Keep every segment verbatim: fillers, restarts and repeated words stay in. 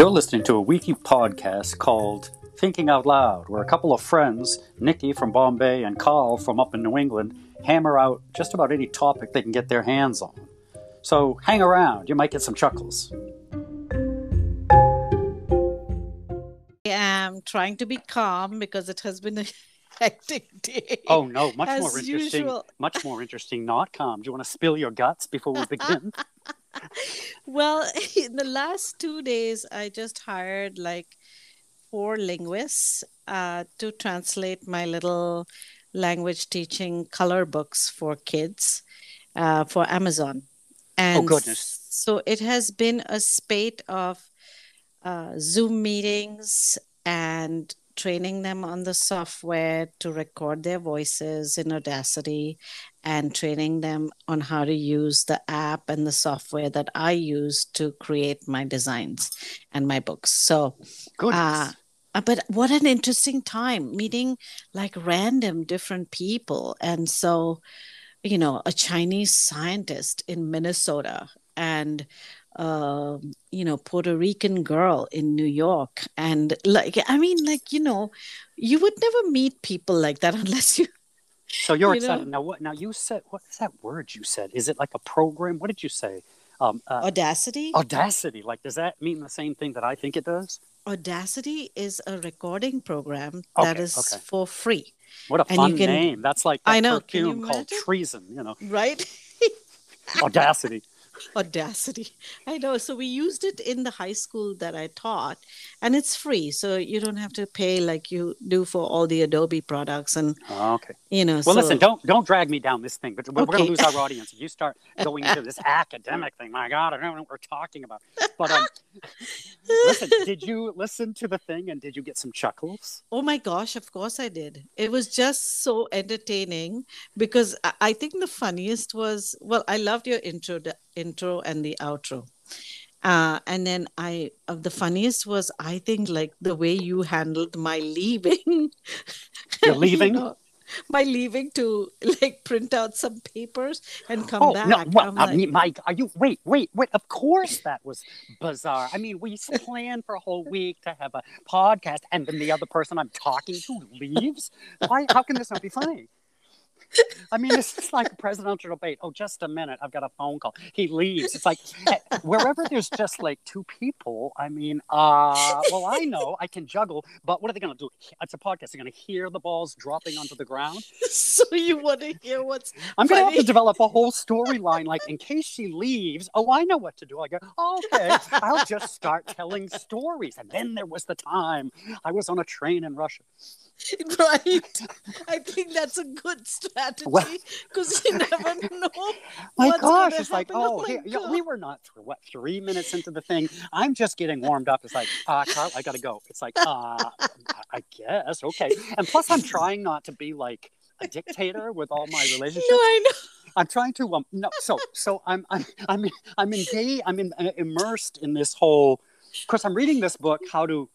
You're listening to a weekly podcast called Thinking Out Loud, where a couple of friends, Nikki from Bombay and Carl from up in New England, hammer out just about any topic they can get their hands on. So hang around, you might get some chuckles. I am trying to be calm because it has been a hectic day. Oh no, much more interesting. Usual. Much more interesting, not calm. Do you want to spill your guts before we begin? Well, in the last two days, I just hired like four linguists uh, to translate my little language teaching color books for kids uh, for Amazon. And oh, goodness. So it has been a spate of uh, Zoom meetings and training them on the software to record their voices in Audacity and training them on how to use the app and the software that I use to create my designs and my books. So, uh, but what an interesting time meeting like random different people. And so, you know, a Chinese scientist in Minnesota and Uh, you know, Puerto Rican girl in New York. And like, I mean, like, you know, you would never meet people like that unless you. So you're you excited. Know? Now, what, now you said, what is that word you said? Is it like a program? What did you say? Um, uh, Audacity. Audacity. Like, does that mean the same thing that I think it does? Audacity is a recording program okay, that is okay. for free. What a and fun can, name. That's like that I know, perfume called Treason, you know. Right? Audacity. Audacity. I know. So we used it in the high school that I taught, and it's free. So you don't have to pay like you do for all the Adobe products. And okay, you know. Well, so... listen, don't don't drag me down this thing. But we're okay. going to lose our audience if you start going into this academic thing. My God, I don't know what we're talking about. But um, listen, did you listen to the thing and did you get some chuckles? Oh my gosh! Of course I did. It was just so entertaining because I think the funniest was well, I loved your intro. To, intro and the outro uh and then I of uh, the funniest was I think like the way you handled my leaving you're leaving you know, my leaving to like print out some papers and come oh, back no, well, I'm I like, mean Mike are you wait wait wait of course that was bizarre. I mean we planned for a whole week to have a podcast and then the other person I'm talking to leaves. Why how can this not be funny? I mean, this is like a presidential debate. Oh, just a minute. I've got a phone call. He leaves. It's like wherever there's just like two people. I mean, uh, well, I know I can juggle, but what are they going to do? It's a podcast. They're going to hear the balls dropping onto the ground. So you want to hear what's I'm going to have to develop a whole storyline. Like in case she leaves. Oh, I know what to do. I go, oh, okay, I'll just start telling stories. And then there was the time I was on a train in Russia. Right. I think that's a good strategy because well, you never know. My gosh, it's like, oh, oh hey, you know, we were not through, what, three minutes into the thing. I'm just getting warmed up. It's like, uh, Carl, I got to go. It's like, uh, I guess. Okay. And plus, I'm trying not to be like a dictator with all my relationships. No, I know. I'm trying to, um, no, so, so I'm, I'm, I'm, I'm engaged, I'm in, uh, immersed in this whole, because I'm reading this book, How to,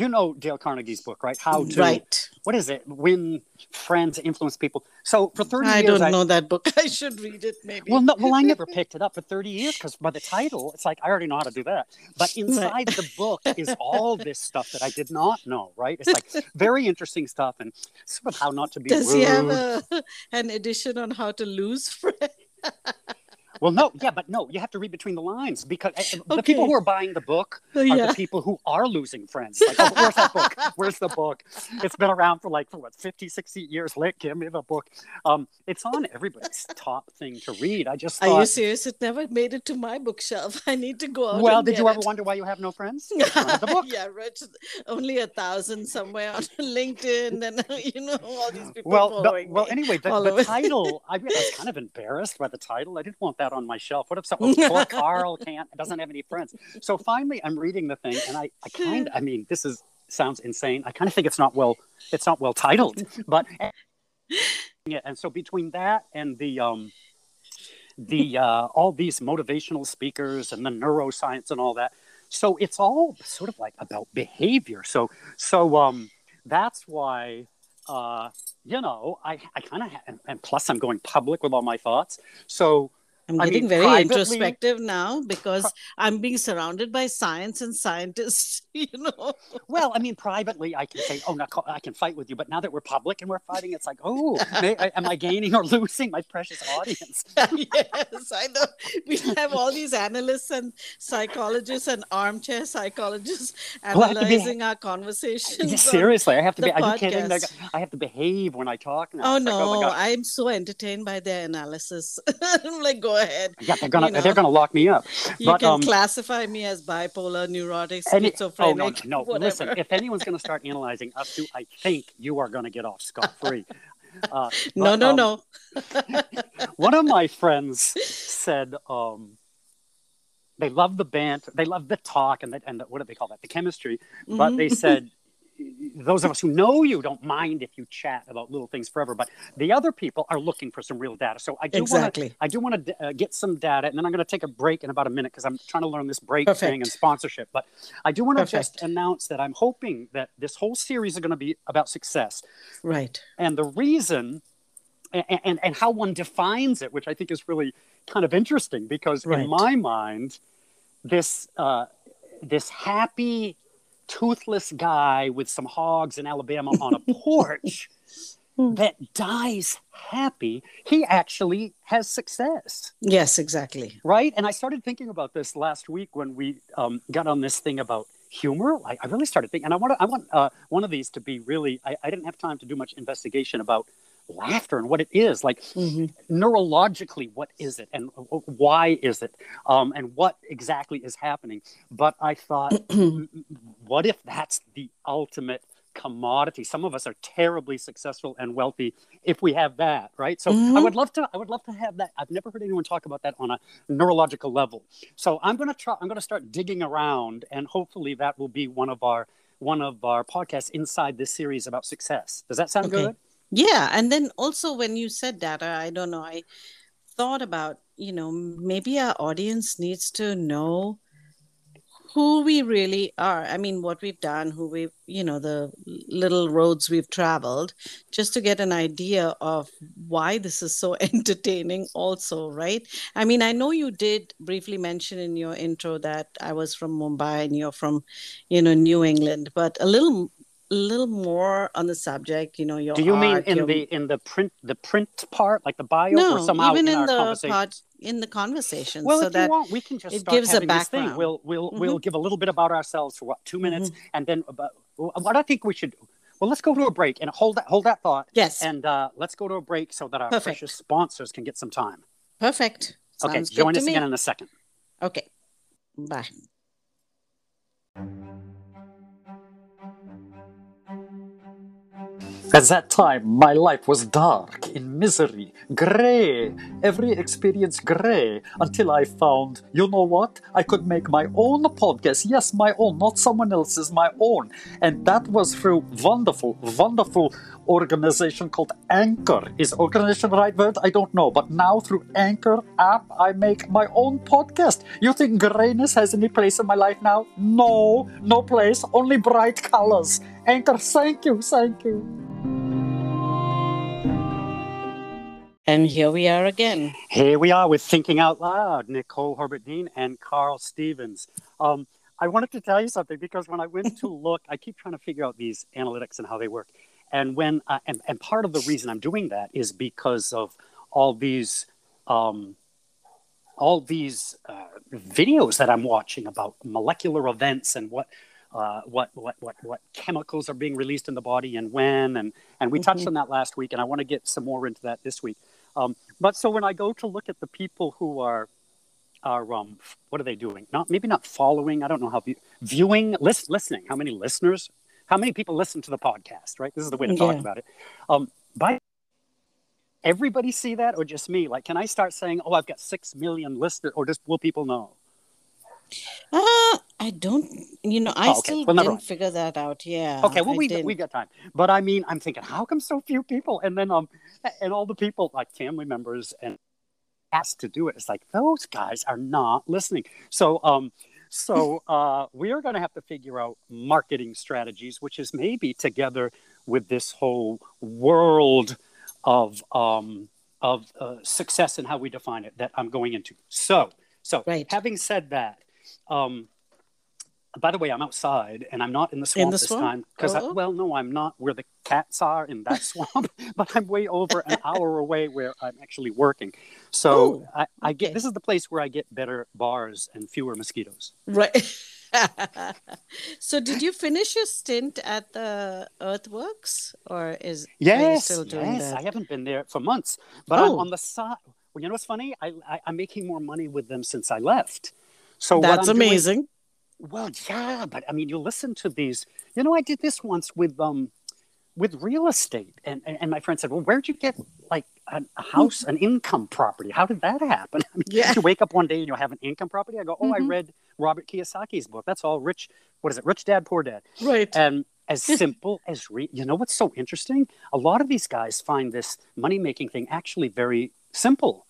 you know Dale Carnegie's book, right? How to, right. what is it? Win friends, influence people. So for thirty I years, don't I don't know that book. I should read it maybe. Well, no, well, I never picked it up for thirty years because by the title, it's like, I already know how to do that. But inside right. the book is all this stuff that I did not know, right? It's like very interesting stuff and sort of how not to be Does rude. Does he have a, an edition on how to lose friends? Well, no, yeah, but no, you have to read between the lines because the okay. people who are buying the book are yeah. the people who are losing friends. Like, oh, where's that book? Where's the book? It's been around for like, for what, fifty, sixty years. Like, give me the book. Um, it's on everybody's top thing to read. I just thought, are you serious? It never made it to my bookshelf. I need to go out Well, and did you ever it. wonder why you have no friends? The book. Yeah, right. Only a thousand somewhere on LinkedIn and, you know, all these people well, following the, Well, anyway, the, the title, I, I was kind of embarrassed by the title. I didn't want that on my shelf. What if someone poor Carl can't doesn't have any friends? So finally I'm reading the thing and I, I kind of I mean this is sounds insane. I kind of think it's not well it's not well titled. But yeah, and so between that and the um the uh all these motivational speakers and the neuroscience and all that. So it's all sort of like about behavior. So so um that's why uh you know I I kind of ha- and, and plus I'm going public with all my thoughts. So I'm I getting mean, very privately, introspective now because pri- I'm being surrounded by science and scientists, you know. Well, I mean, privately, I can say, oh, no, I can fight with you. But now that we're public and we're fighting, it's like, oh, may, am I gaining or losing my precious audience? Yes, I know. We have all these analysts and psychologists and armchair psychologists analyzing well, be, our conversations. Seriously, I have to be. Are you kidding? Like, I have to behave when I talk now. Oh, it's no. Like, oh, I'm so entertained by their analysis. I'm like, go ahead. Yeah, they're gonna you know, they're gonna lock me up. You but, can um, classify me as bipolar, neurotic, schizophrenic. Oh, no, no, no. Listen, if anyone's gonna start analyzing us two, I think you are gonna get off scot-free. Uh, but, no, no, um, no. One of my friends said um, they love the banter, they love the talk, and the, and the, what do they call that? The chemistry. Mm-hmm. But they said, those of us who know you don't mind if you chat about little things forever, but the other people are looking for some real data. So I do exactly. want to I do want to uh, get some data, and then I'm going to take a break in about a minute because I'm trying to learn this break Perfect. thing and sponsorship. But I do want to just announce that I'm hoping that this whole series is going to be about success, right? And the reason, and, and and how one defines it, which I think is really kind of interesting, because right. in my mind, this uh, this happy. toothless guy with some hogs in Alabama on a porch that dies happy, he actually has success. Yes, exactly. Right? And I started thinking about this last week when we um, got on this thing about humor. I, I really started thinking, and I want I want uh, one of these to be really, I, I didn't have time to do much investigation about laughter and what it is, like mm-hmm. neurologically, what is it and why is it um, and what exactly is happening? But I thought, what if that's the ultimate commodity? Some of us are terribly successful and wealthy if we have that, right? So mm-hmm. I would love to, I would love to have that. I've never heard anyone talk about that on a neurological level. So I'm going to try, I'm going to start digging around, and hopefully that will be one of our, one of our podcasts inside this series about success. Does that sound okay. good? Yeah. And then also when you said data, I don't know, I thought about, you know, maybe our audience needs to know who we really are. I mean, what we've done, who we've, you know, the little roads we've traveled, just to get an idea of why this is so entertaining also, right? I mean, I know you did briefly mention in your intro that I was from Mumbai and you're from, you know, New England, but a little A little more on the subject, you know. Your Do you art, mean in your... the in the print the print part, like the bio, no, or somehow even in, in our the conversation? Part, in the conversation? Well, so if that you want, we can just it start gives having a background. This thing. We'll we'll mm-hmm. we'll give a little bit about ourselves for what two minutes, mm-hmm. and then about, what I think we should. Well, let's go to a break and hold that hold that thought. Yes, and uh, let's go to a break so that our Perfect. precious sponsors can get some time. Perfect. Sounds okay, good join to us me. Again in a second. Okay, bye. At that time, my life was dark, in misery, grey, every experience grey, until I found, you know what, I could make my own podcast, yes, my own, not someone else's, my own, and that was through wonderful, wonderful organization called Anchor. Is organization the right word? I don't know, but now through Anchor app, I make my own podcast. You think greyness has any place in my life now? No, no place, only bright colors. Anchor, thank you, thank you. And here we are again. Here we are with Thinking Out Loud, Nicole Herbert-Dean and Carl Stevens. Um, I wanted to tell you something because when I went to look, I keep trying to figure out these analytics and how they work. And when I, and, and part of the reason I'm doing that is because of all these um, all these uh, videos that I'm watching about molecular events and what. Uh, what, what what what chemicals are being released in the body and when, and, and we touched mm-hmm. on that last week, and I want to get some more into that this week. Um, but so when I go to look at the people who are, are um, what are they doing? Not Maybe not following, I don't know how, viewing, list, listening, how many listeners, how many people listen to the podcast, right? This is the way to talk yeah. about it. Um, by everybody see that or just me? Like, can I start saying, oh, I've got six million listeners, or just will people know? Uh, I don't, you know, I oh, okay. still well, didn't right. figure that out. Yeah. Okay. Well, we, we got time, but I mean, I'm thinking, how come so few people? And then, um, and all the people like family members and asked to do it. It's like, those guys are not listening. So, um, so, uh, we are going to have to figure out marketing strategies, which is maybe together with this whole world of, um, of uh, success and how we define it that I'm going into. So, so right. having said that, um, by the way, I'm outside and I'm not in the swamp in the this swamp? time because, oh. well, no, I'm not where the cats are in that swamp, but I'm way over an hour away where I'm actually working. So Ooh, I, I okay. get, this is the place where I get better bars and fewer mosquitoes. Right. So did you finish your stint at the Earthworks or is yes, still doing yes, that? I haven't been there for months, but oh. I'm on the side. Well, you know what's funny? I, I, I'm making more money with them since I left. So that's amazing. Doing, Well, yeah, but I mean, you listen to these. You know, I did this once with um, with real estate, and, and, and my friend said, "Well, where'd you get like a, a house, an income property? How did that happen?" I mean, yeah. you wake up one day and you have an income property. I go, "Oh, mm-hmm. I read Robert Kiyosaki's book. That's all. Rich, what is it? Rich Dad, Poor Dad." Right. And as simple as re- you know, what's so interesting? A lot of these guys find this money making thing actually very simple,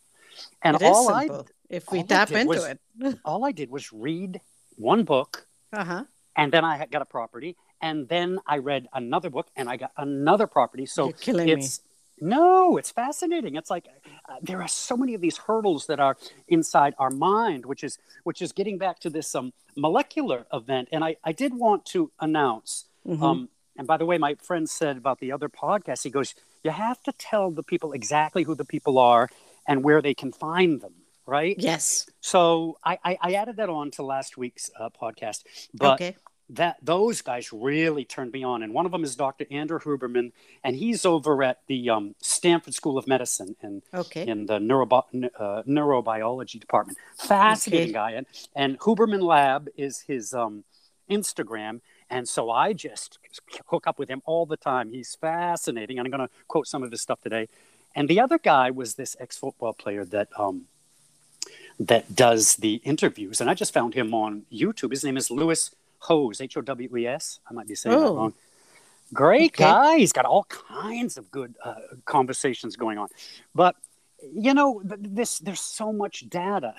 and it is all simple. I if we tap into was, it, all I did was read. One book, uh-huh. and then I got a property, and then I read another book, and I got another property. So You're killing it's me. no, it's fascinating. It's like uh, there are so many of these hurdles that are inside our mind, which is which is getting back to this um, molecular event. And I, I did want to announce. Mm-hmm. Um, and by the way, my friend said about the other podcast. He goes, "You have to tell the people exactly who the people are and where they can find them." Right? Yes. So I, I, I added that on to last week's uh, podcast. But okay. that those guys really turned me on. And one of them is Doctor Andrew Huberman. And he's over at the um, Stanford School of Medicine and okay. in the neurobi- uh, neurobiology department. Fascinating okay. guy. And, and Huberman Lab is his um, Instagram. And so I just hook up with him all the time. He's fascinating. And I'm going to quote some of his stuff today. And the other guy was this ex-football player that... Um, that does the interviews. And I just found him on YouTube. His name is Lewis Howes, H O W E S. I might be saying oh. that wrong. Great okay. guy. He's got all kinds of good uh, conversations going on. But, you know, this there's so much data.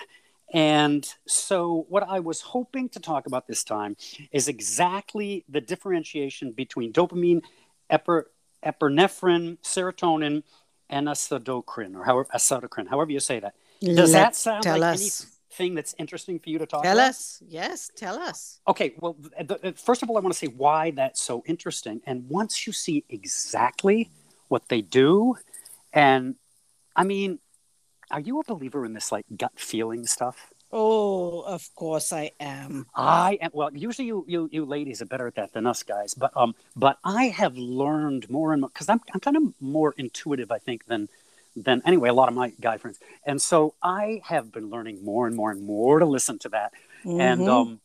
And so what I was hoping to talk about this time is exactly the differentiation between dopamine, epir- epinephrine, serotonin, and acidocrine, or however, acidocrine, however you say that. Does Let, that sound like us. anything that's interesting for you to talk tell about? Tell us. Yes, tell us. Okay, well, the, first of all, I want to say why that's so interesting. And once you see exactly what they do, and I mean, are you a believer in this like gut feeling stuff? Oh, of course I am. I am. Well, usually you you, you ladies are better at that than us guys. But um, but I have learned more and more because I'm I'm kind of more intuitive, I think, than. Then anyway, a lot of my guy friends. And so I have been learning more and more and more to listen to that. Mm-hmm. And um,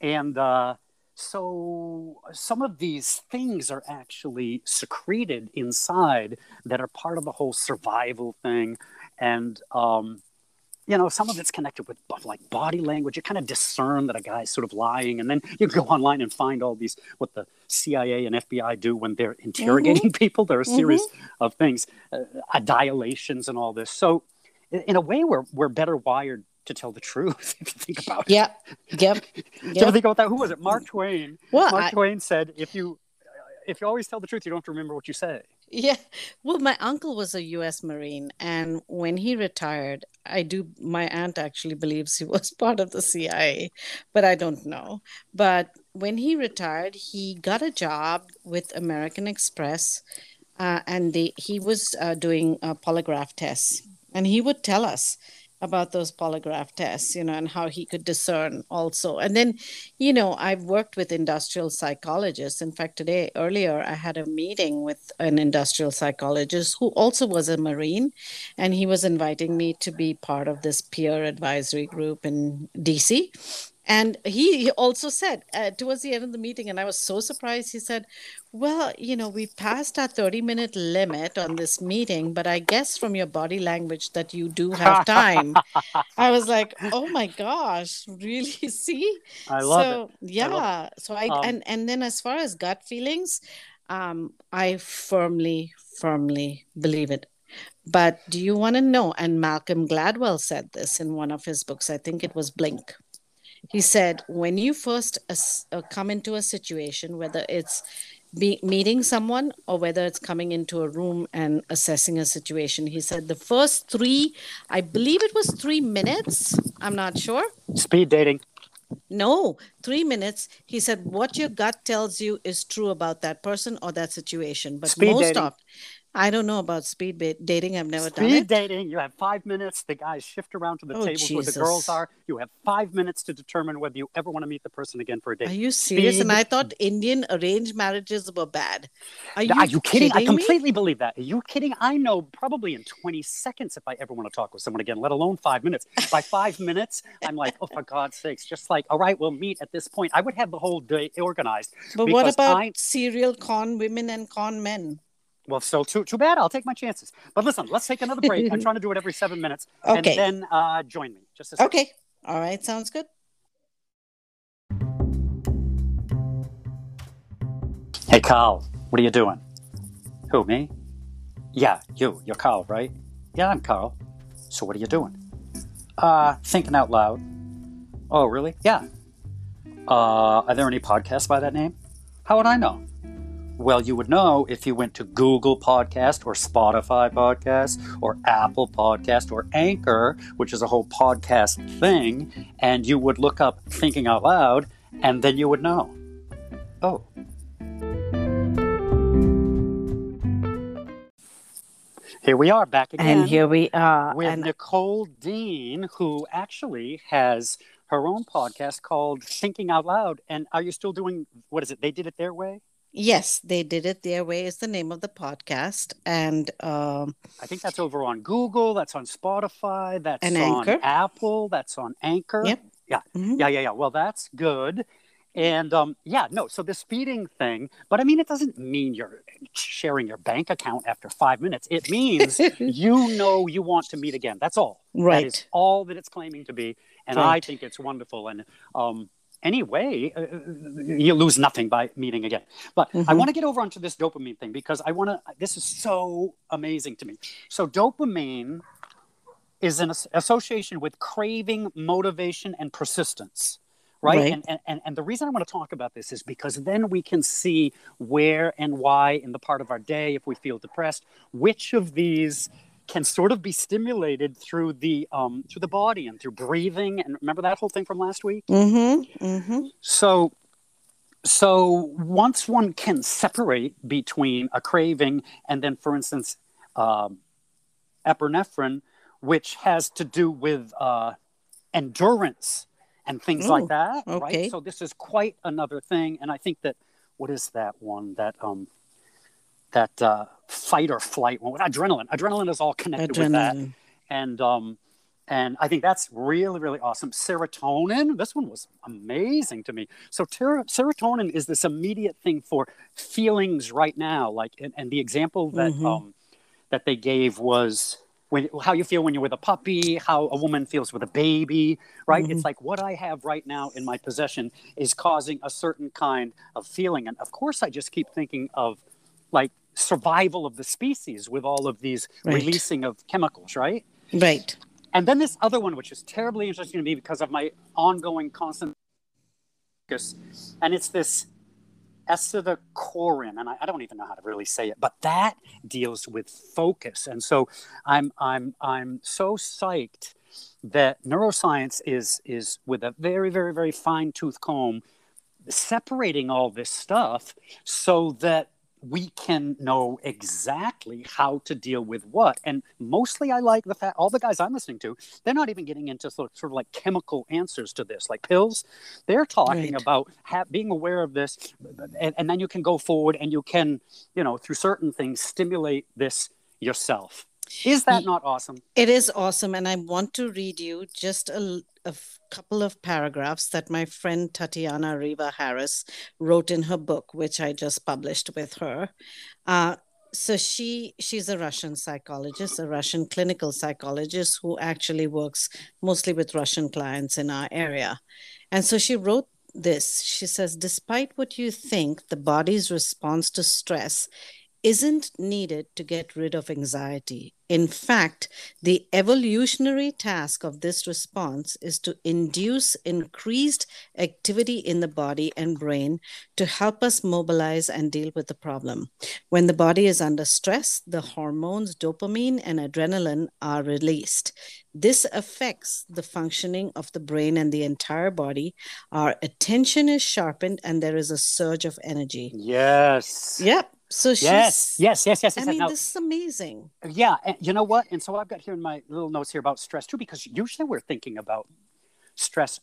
and uh, so some of these things are actually secreted inside that are part of the whole survival thing. And, um, you know, some of it's connected with like body language. You kind of discern that a guy's sort of lying. And then you go online and find all these, what the C I A and F B I do when they're interrogating mm-hmm. people. There are a series mm-hmm. of things, uh, dilations and all this. So in a way, we're we're better wired to tell the truth, if you think about it. Yep, yep. yep. Do you think about that? Who was it? Mark Twain. Well, Mark I... Twain said, if you if you always tell the truth, you don't have to remember what you say. Yeah. Well, my uncle was a U S Marine. And when he retired, I do. My aunt actually believes he was part of the C I A, but I don't know. But when he retired, he got a job with American Express. Uh, and they, he was uh, doing uh, polygraph tests. And he would tell us about those polygraph tests, you know, and how he could discern also. And then, you know, I've worked with industrial psychologists. In fact, today, earlier, I had a meeting with an industrial psychologist who also was a Marine, and he was inviting me to be part of this peer advisory group in D C. And he, he also said uh, towards the end of the meeting, and I was so surprised, he said, well, you know, we passed our thirty-minute limit on this meeting, but I guess from your body language that you do have time. I was like, oh, my gosh, really? See? I love so, it. Yeah. I love it. So I um, and, and then as far as gut feelings, um, I firmly, firmly believe it. But do you want to know? And Malcolm Gladwell said this in one of his books. I think it was Blink. He said, when you first uh, come into a situation, whether it's be meeting someone or whether it's coming into a room and assessing a situation. He said the first three, I believe it was three minutes. I'm not sure. Speed dating. No, three minutes. He said what your gut tells you is true about that person or that situation. But speed most dating. of, I don't know about speed ba- dating. I've never speed done it. Speed dating. You have five minutes. The guys shift around to the oh, tables Jesus. where the girls are. You have five minutes to determine whether you ever want to meet the person again for a date. Are you serious? Speed. And I thought Indian arranged marriages were bad. Are you, are you kidding? kidding? I completely me? believe that. Are you kidding? I know probably in twenty seconds if I ever want to talk with someone again, let alone five minutes. By five minutes, I'm like, oh, for God's sakes. Just like, all right, we'll meet at this point. I would have the whole day organized. But what about I... serial con women and con men? Well, so too too bad. I'll take my chances. But listen, let's take another break. I'm trying to do it every seven minutes. Okay. And then uh, join me. Just as Okay. Time. All right. Sounds good. Hey, Carl. What are you doing? Who, me? Yeah, you. You're Carl, right? Yeah, I'm Carl. So what are you doing? Uh, thinking out loud. Oh, really? Yeah. Uh, are there any podcasts by that name? How would I know? Well, you would know if you went to Google Podcast or Spotify Podcast or Apple Podcast or Anchor, which is a whole podcast thing, and you would look up Thinking Out Loud, and then you would know. Oh. Here we are back again. And here we are. With and- Nicole Dean, who actually has her own podcast called Thinking Out Loud. And are you still doing, what is it, They Did It Their Way? Yes, They Did It Their Way is the name of the podcast. And um, I think that's over on Google. That's on Spotify. That's on Apple. That's on Anchor. Yep. Yeah. Mm-hmm. Yeah, yeah, yeah. Well, that's good. And um, yeah, no, so the speeding thing. But I mean, it doesn't mean you're sharing your bank account after five minutes. It means you know you want to meet again. That's all. Right. That is all that it's claiming to be. And right. I think it's wonderful. And um Anyway, uh, you lose nothing by meeting again. But mm-hmm. I want to get over onto this dopamine thing because I want to, this is so amazing to me. So dopamine is an association with craving, motivation, and persistence, right? right. And, and, and the reason I want to talk about this is because then we can see where and why in the part of our day, if we feel depressed, which of these can sort of be stimulated through the um, through the body and through breathing. And remember that whole thing from last week? Mm-hmm. Mm-hmm. So, so once one can separate between a craving and then, for instance, um, epinephrine, which has to do with uh, endurance and things Ooh, like that, okay. right? So this is quite another thing. And I think that, what is that one? That... Um, That uh, fight or flight one, adrenaline. Adrenaline is all connected adrenaline. with that, and um, and I think that's really really awesome. Serotonin. This one was amazing to me. So ter- serotonin is this immediate thing for feelings right now. Like, and, and the example that mm-hmm. um, that they gave was when how you feel when you're with a puppy, how a woman feels with a baby, right? Mm-hmm. It's like what I have right now in my possession is causing a certain kind of feeling, and of course, I just keep thinking of. Like survival of the species with all of these right. releasing of chemicals, right? Right. And then this other one, which is terribly interesting to me because of my ongoing constant focus, and it's this acetylcholine, and I, I don't even know how to really say it, but that deals with focus. And so I'm I'm I'm so psyched that neuroscience is is with a very very very fine tooth comb separating all this stuff so that. We can know exactly how to deal with what. And mostly I like the fact, all the guys I'm listening to, they're not even getting into sort of, sort of like chemical answers to this, like pills. They're talking right. about ha- being aware of this. And, and then you can go forward and you can, you know, through certain things, stimulate this yourself. Is that not awesome? It is awesome. And I want to read you just a, a f- couple of paragraphs that my friend Tatiana Riva Harris wrote in her book, which I just published with her. Uh, so she she's a Russian psychologist, a Russian clinical psychologist who actually works mostly with Russian clients in our area. And so she wrote this. She says, despite what you think, the body's response to stress isn't needed to get rid of anxiety. In fact, the evolutionary task of this response is to induce increased activity in the body and brain to help us mobilize and deal with the problem. When the body is under stress, the hormones dopamine and adrenaline are released. This affects the functioning of the brain and the entire body. Our attention is sharpened and there is a surge of energy. Yes. Yep. So she's, yes, yes, yes, yes. I yes, mean, now, this is amazing. Yeah, and you know what? And so I've got here in my little notes here about stress too, because usually we're thinking about stress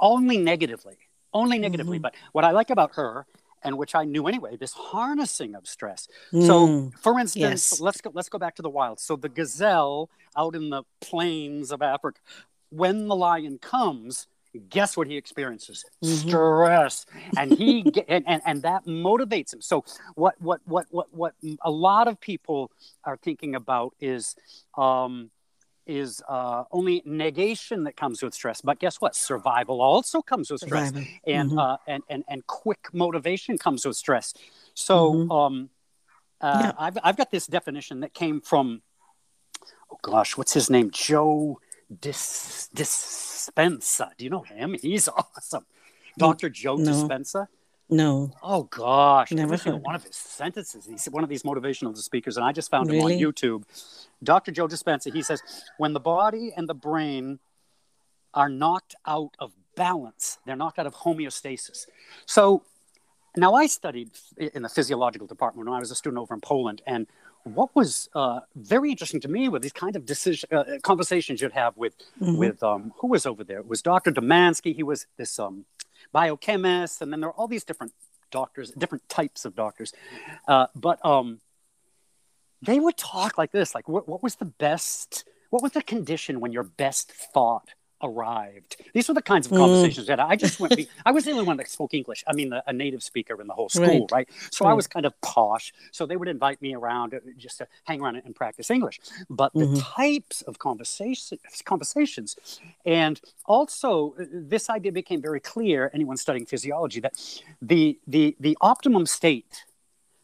only negatively, only negatively. Mm-hmm. But what I like about her, and which I knew anyway, this harnessing of stress. Mm. So, for instance, yes. let's go. Let's go back to the wild. So the gazelle out in the plains of Africa, when the lion comes, guess what he experiences? Mm-hmm. Stress. And he get, and, and and that motivates him. So what what what what what a lot of people are thinking about is um is uh only negation that comes with stress, but guess what? Survival also comes with stress. Survival. And mm-hmm. uh and, and and quick motivation comes with stress. So mm-hmm. um uh yeah. I've I've got this definition that came from oh gosh what's his name Joe Dis, Dispenza. Do you know him? He's awesome. Doctor Joe no. Dispenza? No. Oh, gosh. Never heard one of his sentences. He's one of these motivational speakers, and I just found really? him on YouTube. Doctor Joe Dispenza, he says, when the body and the brain are knocked out of balance, they're knocked out of homeostasis. So now I studied in the physiological department when I was a student over in Poland, and what was uh, very interesting to me were these kind of decision, uh, conversations you'd have with, mm-hmm. with um, who was over there? It was Doctor Domansky. He was this um, biochemist. And then there were all these different doctors, different types of doctors. Uh, but um, they would talk like this, like what, what was the best, what was the condition when your best thought arrived? These were the kinds of conversations mm. that I just went, I was the only one that spoke English. I mean, a native speaker in the whole school, right? right? So right. I was kind of posh. So they would invite me around just to hang around and practice English. But mm-hmm. the types of conversation, conversations, and also this idea became very clear, anyone studying physiology, that the the the optimum state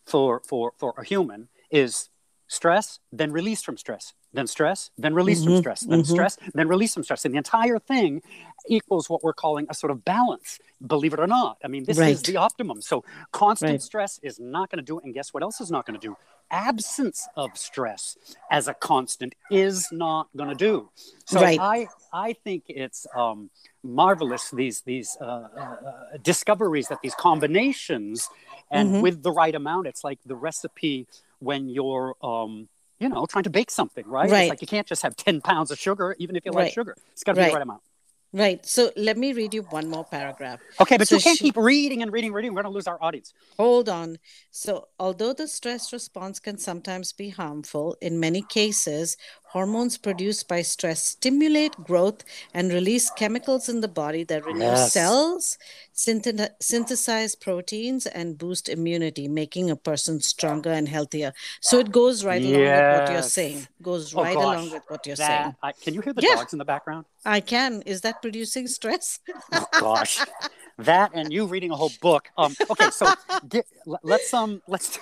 for for, for a human is stress, then release from stress, then stress, then release mm-hmm, from stress, then mm-hmm. stress, then release from stress. And the entire thing equals what we're calling a sort of balance, believe it or not. I mean, this right. is the optimum. So constant right. stress is not going to do it. And guess what else is not going to do? Absence of stress as a constant is not going to do. So right. I I think it's um, marvelous, these, these uh, uh, discoveries that these combinations, and mm-hmm. with the right amount, it's like the recipe when you're, um, you know, trying to bake something, right? right? It's like you can't just have ten pounds of sugar, even if you like right. sugar. It's got to be right. the right amount. Right. So let me read you one more paragraph. Okay, but so you can't she... keep reading and reading, reading. We're going to lose our audience. Hold on. So although the stress response can sometimes be harmful, in many cases, hormones produced by stress stimulate growth and release chemicals in the body that renew yes. cells, synth- synthesize proteins, and boost immunity, making a person stronger and healthier. So it goes right yes. along with what you're saying. Goes oh, right gosh. along with what you're that, saying. I, can you hear the yeah. dogs in the background? I can. Is that producing stress? Oh, gosh. That and you reading a whole book. Um, okay, so get, let's... um, let's.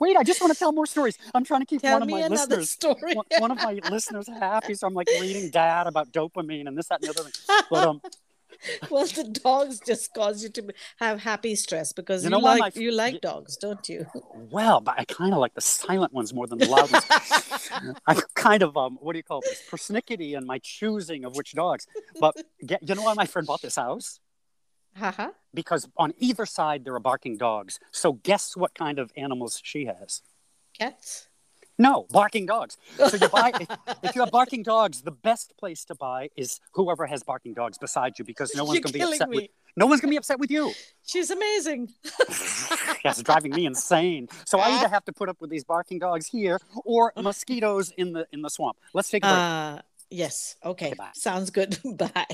Wait, I just want to tell more stories. I'm trying to keep tell one of my listeners story. one, one of my listeners happy. So I'm like reading dad about dopamine and this, that, and the other thing. But um, well, the dogs just cause you to have happy stress because you, you know like my, you like dogs, don't you? Well, but I kind of like the silent ones more than the loud ones. I'm kind of um, what do you call this? Persnickety in my choosing of which dogs. But get, you know why my friend bought this house? Uh-huh. Because on either side there are barking dogs. So guess what kind of animals she has? Cats? No, barking dogs. So you buy if, if you have barking dogs, the best place to buy is whoever has barking dogs beside you, because no one's You're gonna be upset me. with no one's gonna be upset with you. She's amazing. That's driving me insane. So I either have to put up with these barking dogs here or mosquitoes in the in the swamp. Let's take a break. Uh, yes. Okay. Okay, sounds good. Bye.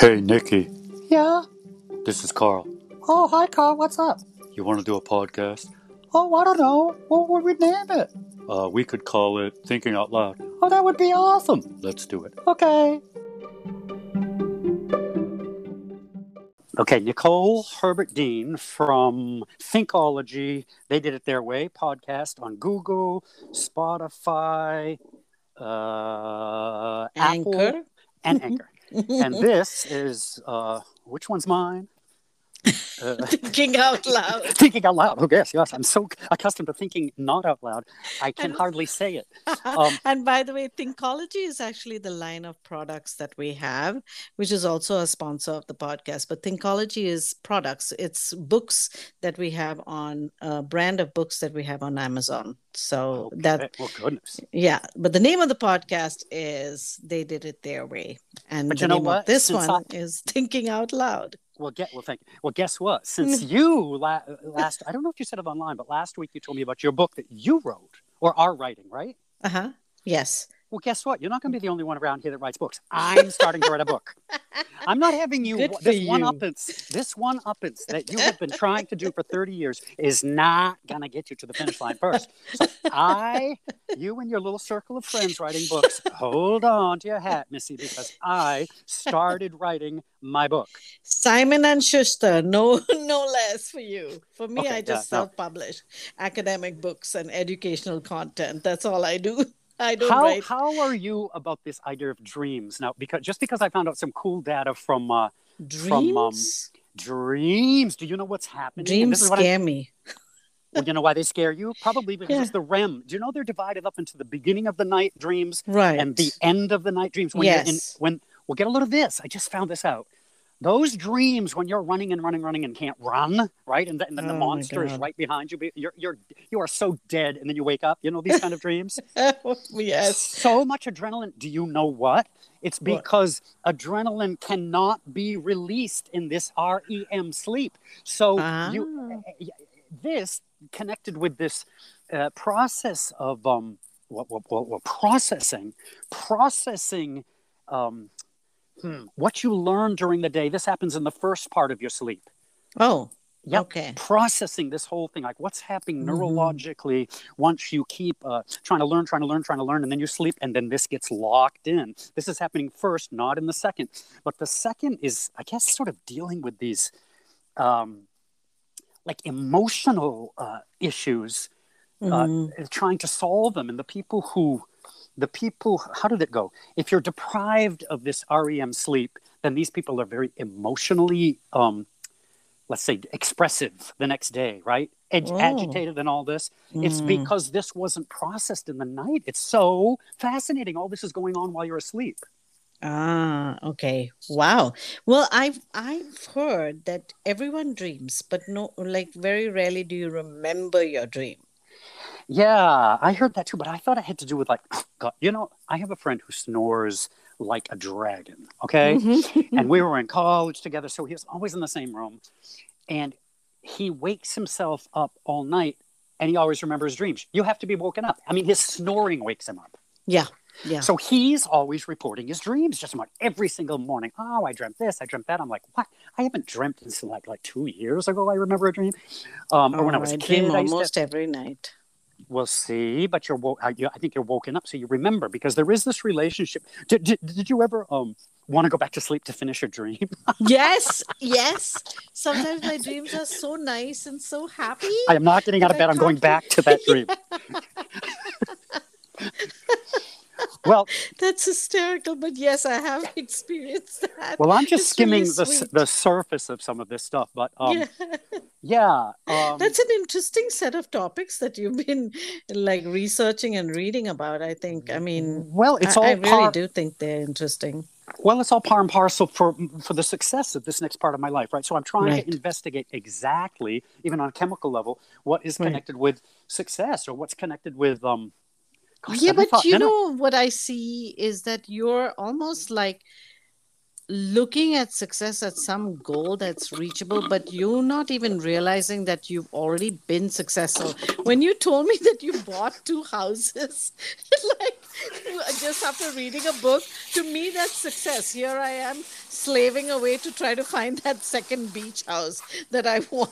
Hey, Nikki. Yeah? This is Carl. Oh, hi, Carl. What's up? You want to do a podcast? Oh, I don't know. What would we name it? Uh, we could call it Thinking Out Loud. Oh, that would be awesome. Let's do it. Okay. Okay, Nicole Herbert-Dean from Thinkology, They Did It Their Way podcast on Google, Spotify, uh, Anchor. Apple, and Anchor. And this is, uh, which one's mine? Uh, thinking out loud. Thinking out loud. Oh, yes, yes. I'm so accustomed to thinking not out loud. I can and, hardly say it. Um, and by the way, Thinkology is actually the line of products that we have, which is also a sponsor of the podcast. But Thinkology is products. It's books that we have on a brand of books that we have on Amazon. So okay. that, oh goodness, yeah. But the name of the podcast is "They Did It Their Way," and but the you know name what? of this Since one I... is "Thinking Out Loud." Well, get well. Thank you. Well, guess what? Since you la- last, I don't know if you said it online, but last week you told me about your book that you wrote or are writing, right? Uh huh. Yes. Well, guess what? You're not going to be the only one around here that writes books. I'm starting to write a book. I'm not having you. Good this you. one uppance, this one uppance that you have been trying to do for thirty years is not going to get you to the finish line first. So I, you and your little circle of friends writing books, hold on to your hat, Missy, because I started writing my book. Simon and Schuster, no, no less for you. For me, okay, I just yeah, self-publish no. academic books and educational content. That's all I do. I don't how, write. How are you about this idea of dreams now? Because just because I found out some cool data from uh, dreams, from, um, dreams. Do you know what's happening? Dreams scare I, me. Well, you know why they scare you? Probably because yeah. it's the R E M. Do you know they're divided up into the beginning of the night dreams right. and the end of the night dreams? When yes. You're in, when well, get a load of this. I just found this out. Those dreams when you're running and running, running and can't run, right? And, th- and then the oh monster is right behind you. You're, you're, you are so dead. And then you wake up, you know, these kind of dreams. Yes. So much adrenaline. Do you know what? It's because what? adrenaline cannot be released in this R E M sleep. So ah. you, this connected with this uh, process of um, what, what, what, what processing, processing, um, Hmm. what you learn during the day. This happens in the first part of your sleep. Oh, yep. Okay. Processing this whole thing, like what's happening mm-hmm. neurologically once you keep uh, trying to learn, trying to learn, trying to learn, and then you sleep, and then this gets locked in. This is happening first, not in the second. But the second is, I guess, sort of dealing with these um, like emotional uh, issues, mm-hmm. uh, trying to solve them. And the people who... The people, how did it go? If you're deprived of this R E M sleep, then these people are very emotionally, um, let's say, expressive the next day, right? Ag- agitated and all this. Mm. It's because this wasn't processed in the night. It's so fascinating. All this is going on while you're asleep. Ah, okay. Wow. Well, I've I've heard that everyone dreams, but no, like very rarely do you remember your dream. Yeah, I heard that too, but I thought it had to do with like, God, you know, I have a friend who snores like a dragon, okay? Mm-hmm. And we were in college together, so he was always in the same room. And he wakes himself up all night, and he always remembers dreams. You have to be woken up. I mean, his snoring wakes him up. Yeah, yeah. So he's always reporting his dreams just about every single morning. Oh, I dreamt this, I dreamt that. I'm like, what? I haven't dreamt this in like, like two years ago I remember a dream. Um, oh, or when I was a kid. I dream almost to... every night. Well, see, but you're. Wo- I, I think you're woken up, so you remember because there is this relationship. Did did, did you ever um want to go back to sleep to finish your dream? Yes, yes. Sometimes my dreams are so nice and so happy. I am not getting out of bed. I'm going back to that dream. Well, that's hysterical, but yes, I have experienced that. Well, I'm just it's skimming really the the surface of some of this stuff, but um, yeah, yeah um, that's an interesting set of topics that you've been like researching and reading about. I think, I mean, well, it's all I, I really par- do think they're interesting. Well, it's all par and parcel for for the success of this next part of my life, right? So I'm trying right. to investigate exactly, even on a chemical level, what is connected right. with success or what's connected with um. Gosh, yeah, but thought, you know, what I see is that you're almost like looking at success at some goal that's reachable, but you're not even realizing that you've already been successful. When you told me that you bought two houses, like just after reading a book, to me, that's success. Here I am slaving away to try to find that second beach house that I want.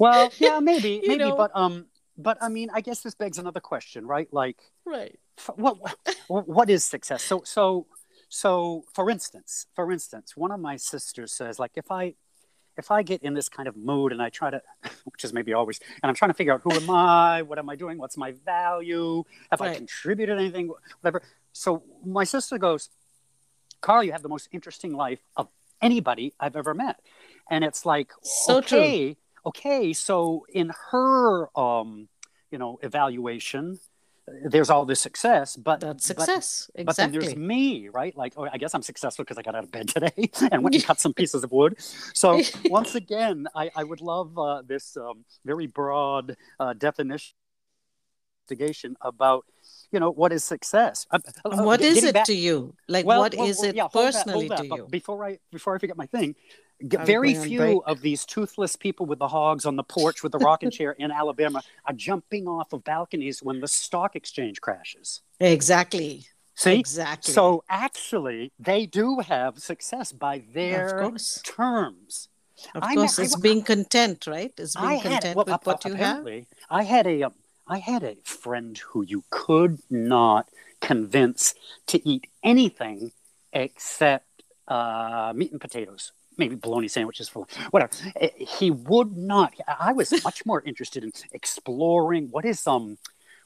Well, yeah, maybe, maybe, know? but um. But I mean, I guess this begs another question, right? Like, right. F- what, what what is success? So so so. For instance, for instance, one of my sisters says, like, if I if I get in this kind of mood and I try to, which is maybe always, and I'm trying to figure out who am I, what am I doing, what's my value, have right. I contributed anything, whatever. So my sister goes, Carl, you have the most interesting life of anybody I've ever met. And it's like, so okay, true. okay. So in her, um, you know, evaluation, there's all this success, but that's success. But, exactly. But then there's me, right? Like, oh, I guess I'm successful because I got out of bed today and went and cut some pieces of wood. So once again, I, I would love uh, this um, very broad uh, definition about, you know, what is success? Uh, what uh, is it back, to you? Like, well, what well, is well, it yeah, personally that, that, to you? Before I before I forget my thing. Very few break. of these toothless people with the hogs on the porch with the rocking chair in Alabama are jumping off of balconies when the stock exchange crashes. Exactly. See? Exactly. So actually, they do have success by their terms. Of I course, ne- it's I, being content, right? It's being I content had, well, with what you have. I had a, um, I had a friend who you could not convince to eat anything except uh, meat and potatoes. Maybe bologna sandwiches for whatever. He would not. I was much more interested in exploring what is um,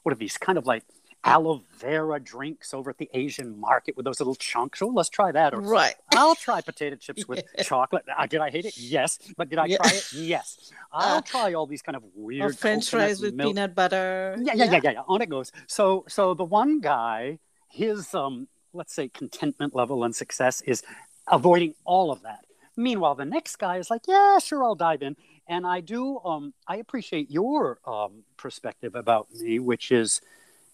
what are these kind of like aloe vera drinks over at the Asian market with those little chunks? Oh, let's try that. Or right. I'll try potato chips yeah. with chocolate. Uh, did I hate it? Yes. But did I yeah. try it? Yes. I'll uh, try all these kind of weird. Or French fries with milk. Peanut butter. Yeah, yeah, yeah, yeah, yeah. On it goes. So, so the one guy, his um, let's say contentment level and success is avoiding all of that. Meanwhile, the next guy is like, yeah, sure, I'll dive in. And I do, um, I appreciate your um, perspective about me, which is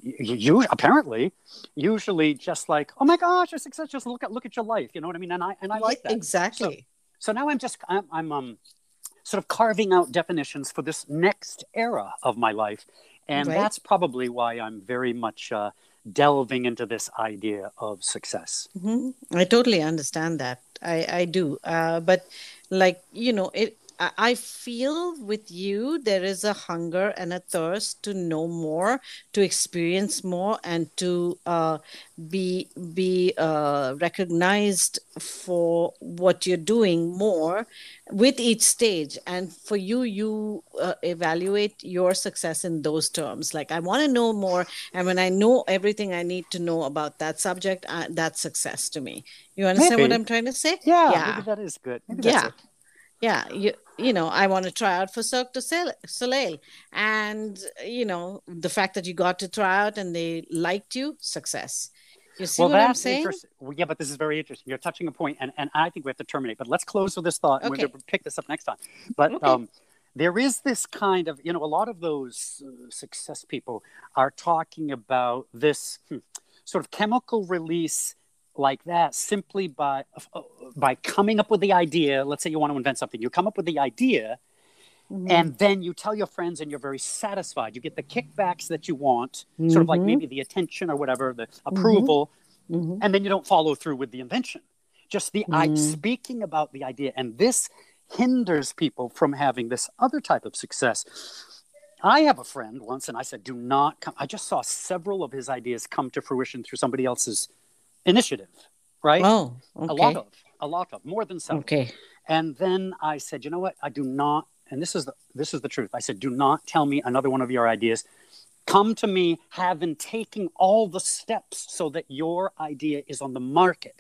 you, apparently usually just like, oh my gosh, you're successful. Just look at look at your life. You know what I mean? And I and I like that. Exactly. So, so now I'm just, I'm, I'm um, sort of carving out definitions for this next era of my life. And right. that's probably why I'm very much uh, delving into this idea of success. Mm-hmm. I totally understand that. I, I do. Uh, but like, you know, it. I feel with you, there is a hunger and a thirst to know more, to experience more, and to uh, be be uh, recognized for what you're doing more with each stage. And for you, you uh, evaluate your success in those terms. Like, I want to know more. And when I know everything I need to know about that subject, uh, that's success to me. You understand maybe. what I'm trying to say? Yeah, yeah. Maybe that is good. Maybe that's yeah. it. Yeah, you, you know, I want to try out for Cirque du Soleil. And, you know, the fact that you got to try out and they liked you, success. You see well, what I'm saying? Well, yeah, but this is very interesting. You're touching a point, and, and I think we have to terminate. But let's close with this thought, and okay. we're going to pick this up next time. But okay. um, there is this kind of, you know, a lot of those uh, success people are talking about this hmm, sort of chemical release like that simply by by coming up with the idea. Let's say you want to invent something. You come up with the idea, mm-hmm. and then you tell your friends, and you're very satisfied. You get the kickbacks that you want, mm-hmm. sort of like maybe the attention or whatever, the approval, mm-hmm. and then you don't follow through with the invention. Just the mm-hmm. I, speaking about the idea, and this hinders people from having this other type of success. I have a friend once, and I said, do not come. I just saw several of his ideas come to fruition through somebody else's initiative, right? Oh, okay. A lot of, a lot of, more than some. Okay. And then I said, you know what? I do not, and this is the this is the truth. I said, do not tell me another one of your ideas. Come to me, having taken all the steps so that your idea is on the market.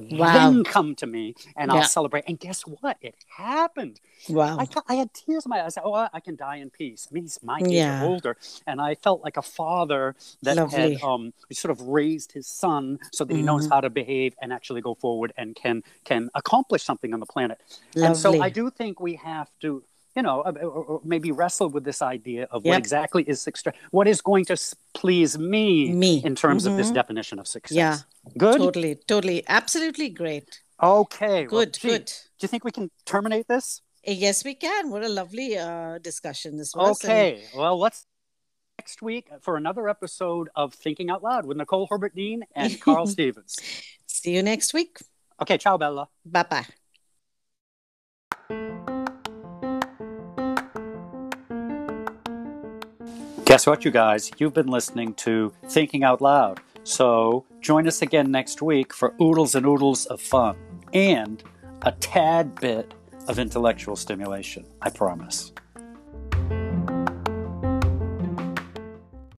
Wow. Then come to me, and yeah. I'll celebrate. And guess what? It happened. Wow. I, got, I had tears in my eyes. I said, oh, I can die in peace. I mean, he's my age yeah. or older. And I felt like a father that Lovely. had um, sort of raised his son so that mm-hmm. he knows how to behave and actually go forward and can can accomplish something on the planet. Lovely. And so I do think we have to, you know, maybe wrestle with this idea of yep. what exactly is success. What is going to please me, me. in terms mm-hmm. of this definition of success? Yeah. Good? Totally, totally. Absolutely great. Okay. Good, well, gee, good. Do you think we can terminate this? Yes, we can. What a lovely uh, discussion this was. Okay. And... Well, let's next week for another episode of Thinking Out Loud with Nicole Herbert-Dean and Carl Stevens. See you next week. Okay. Ciao, Bella. Bye-bye. Guess what, you guys? You've been listening to Thinking Out Loud. So join us again next week for oodles and oodles of fun and a tad bit of intellectual stimulation, I promise.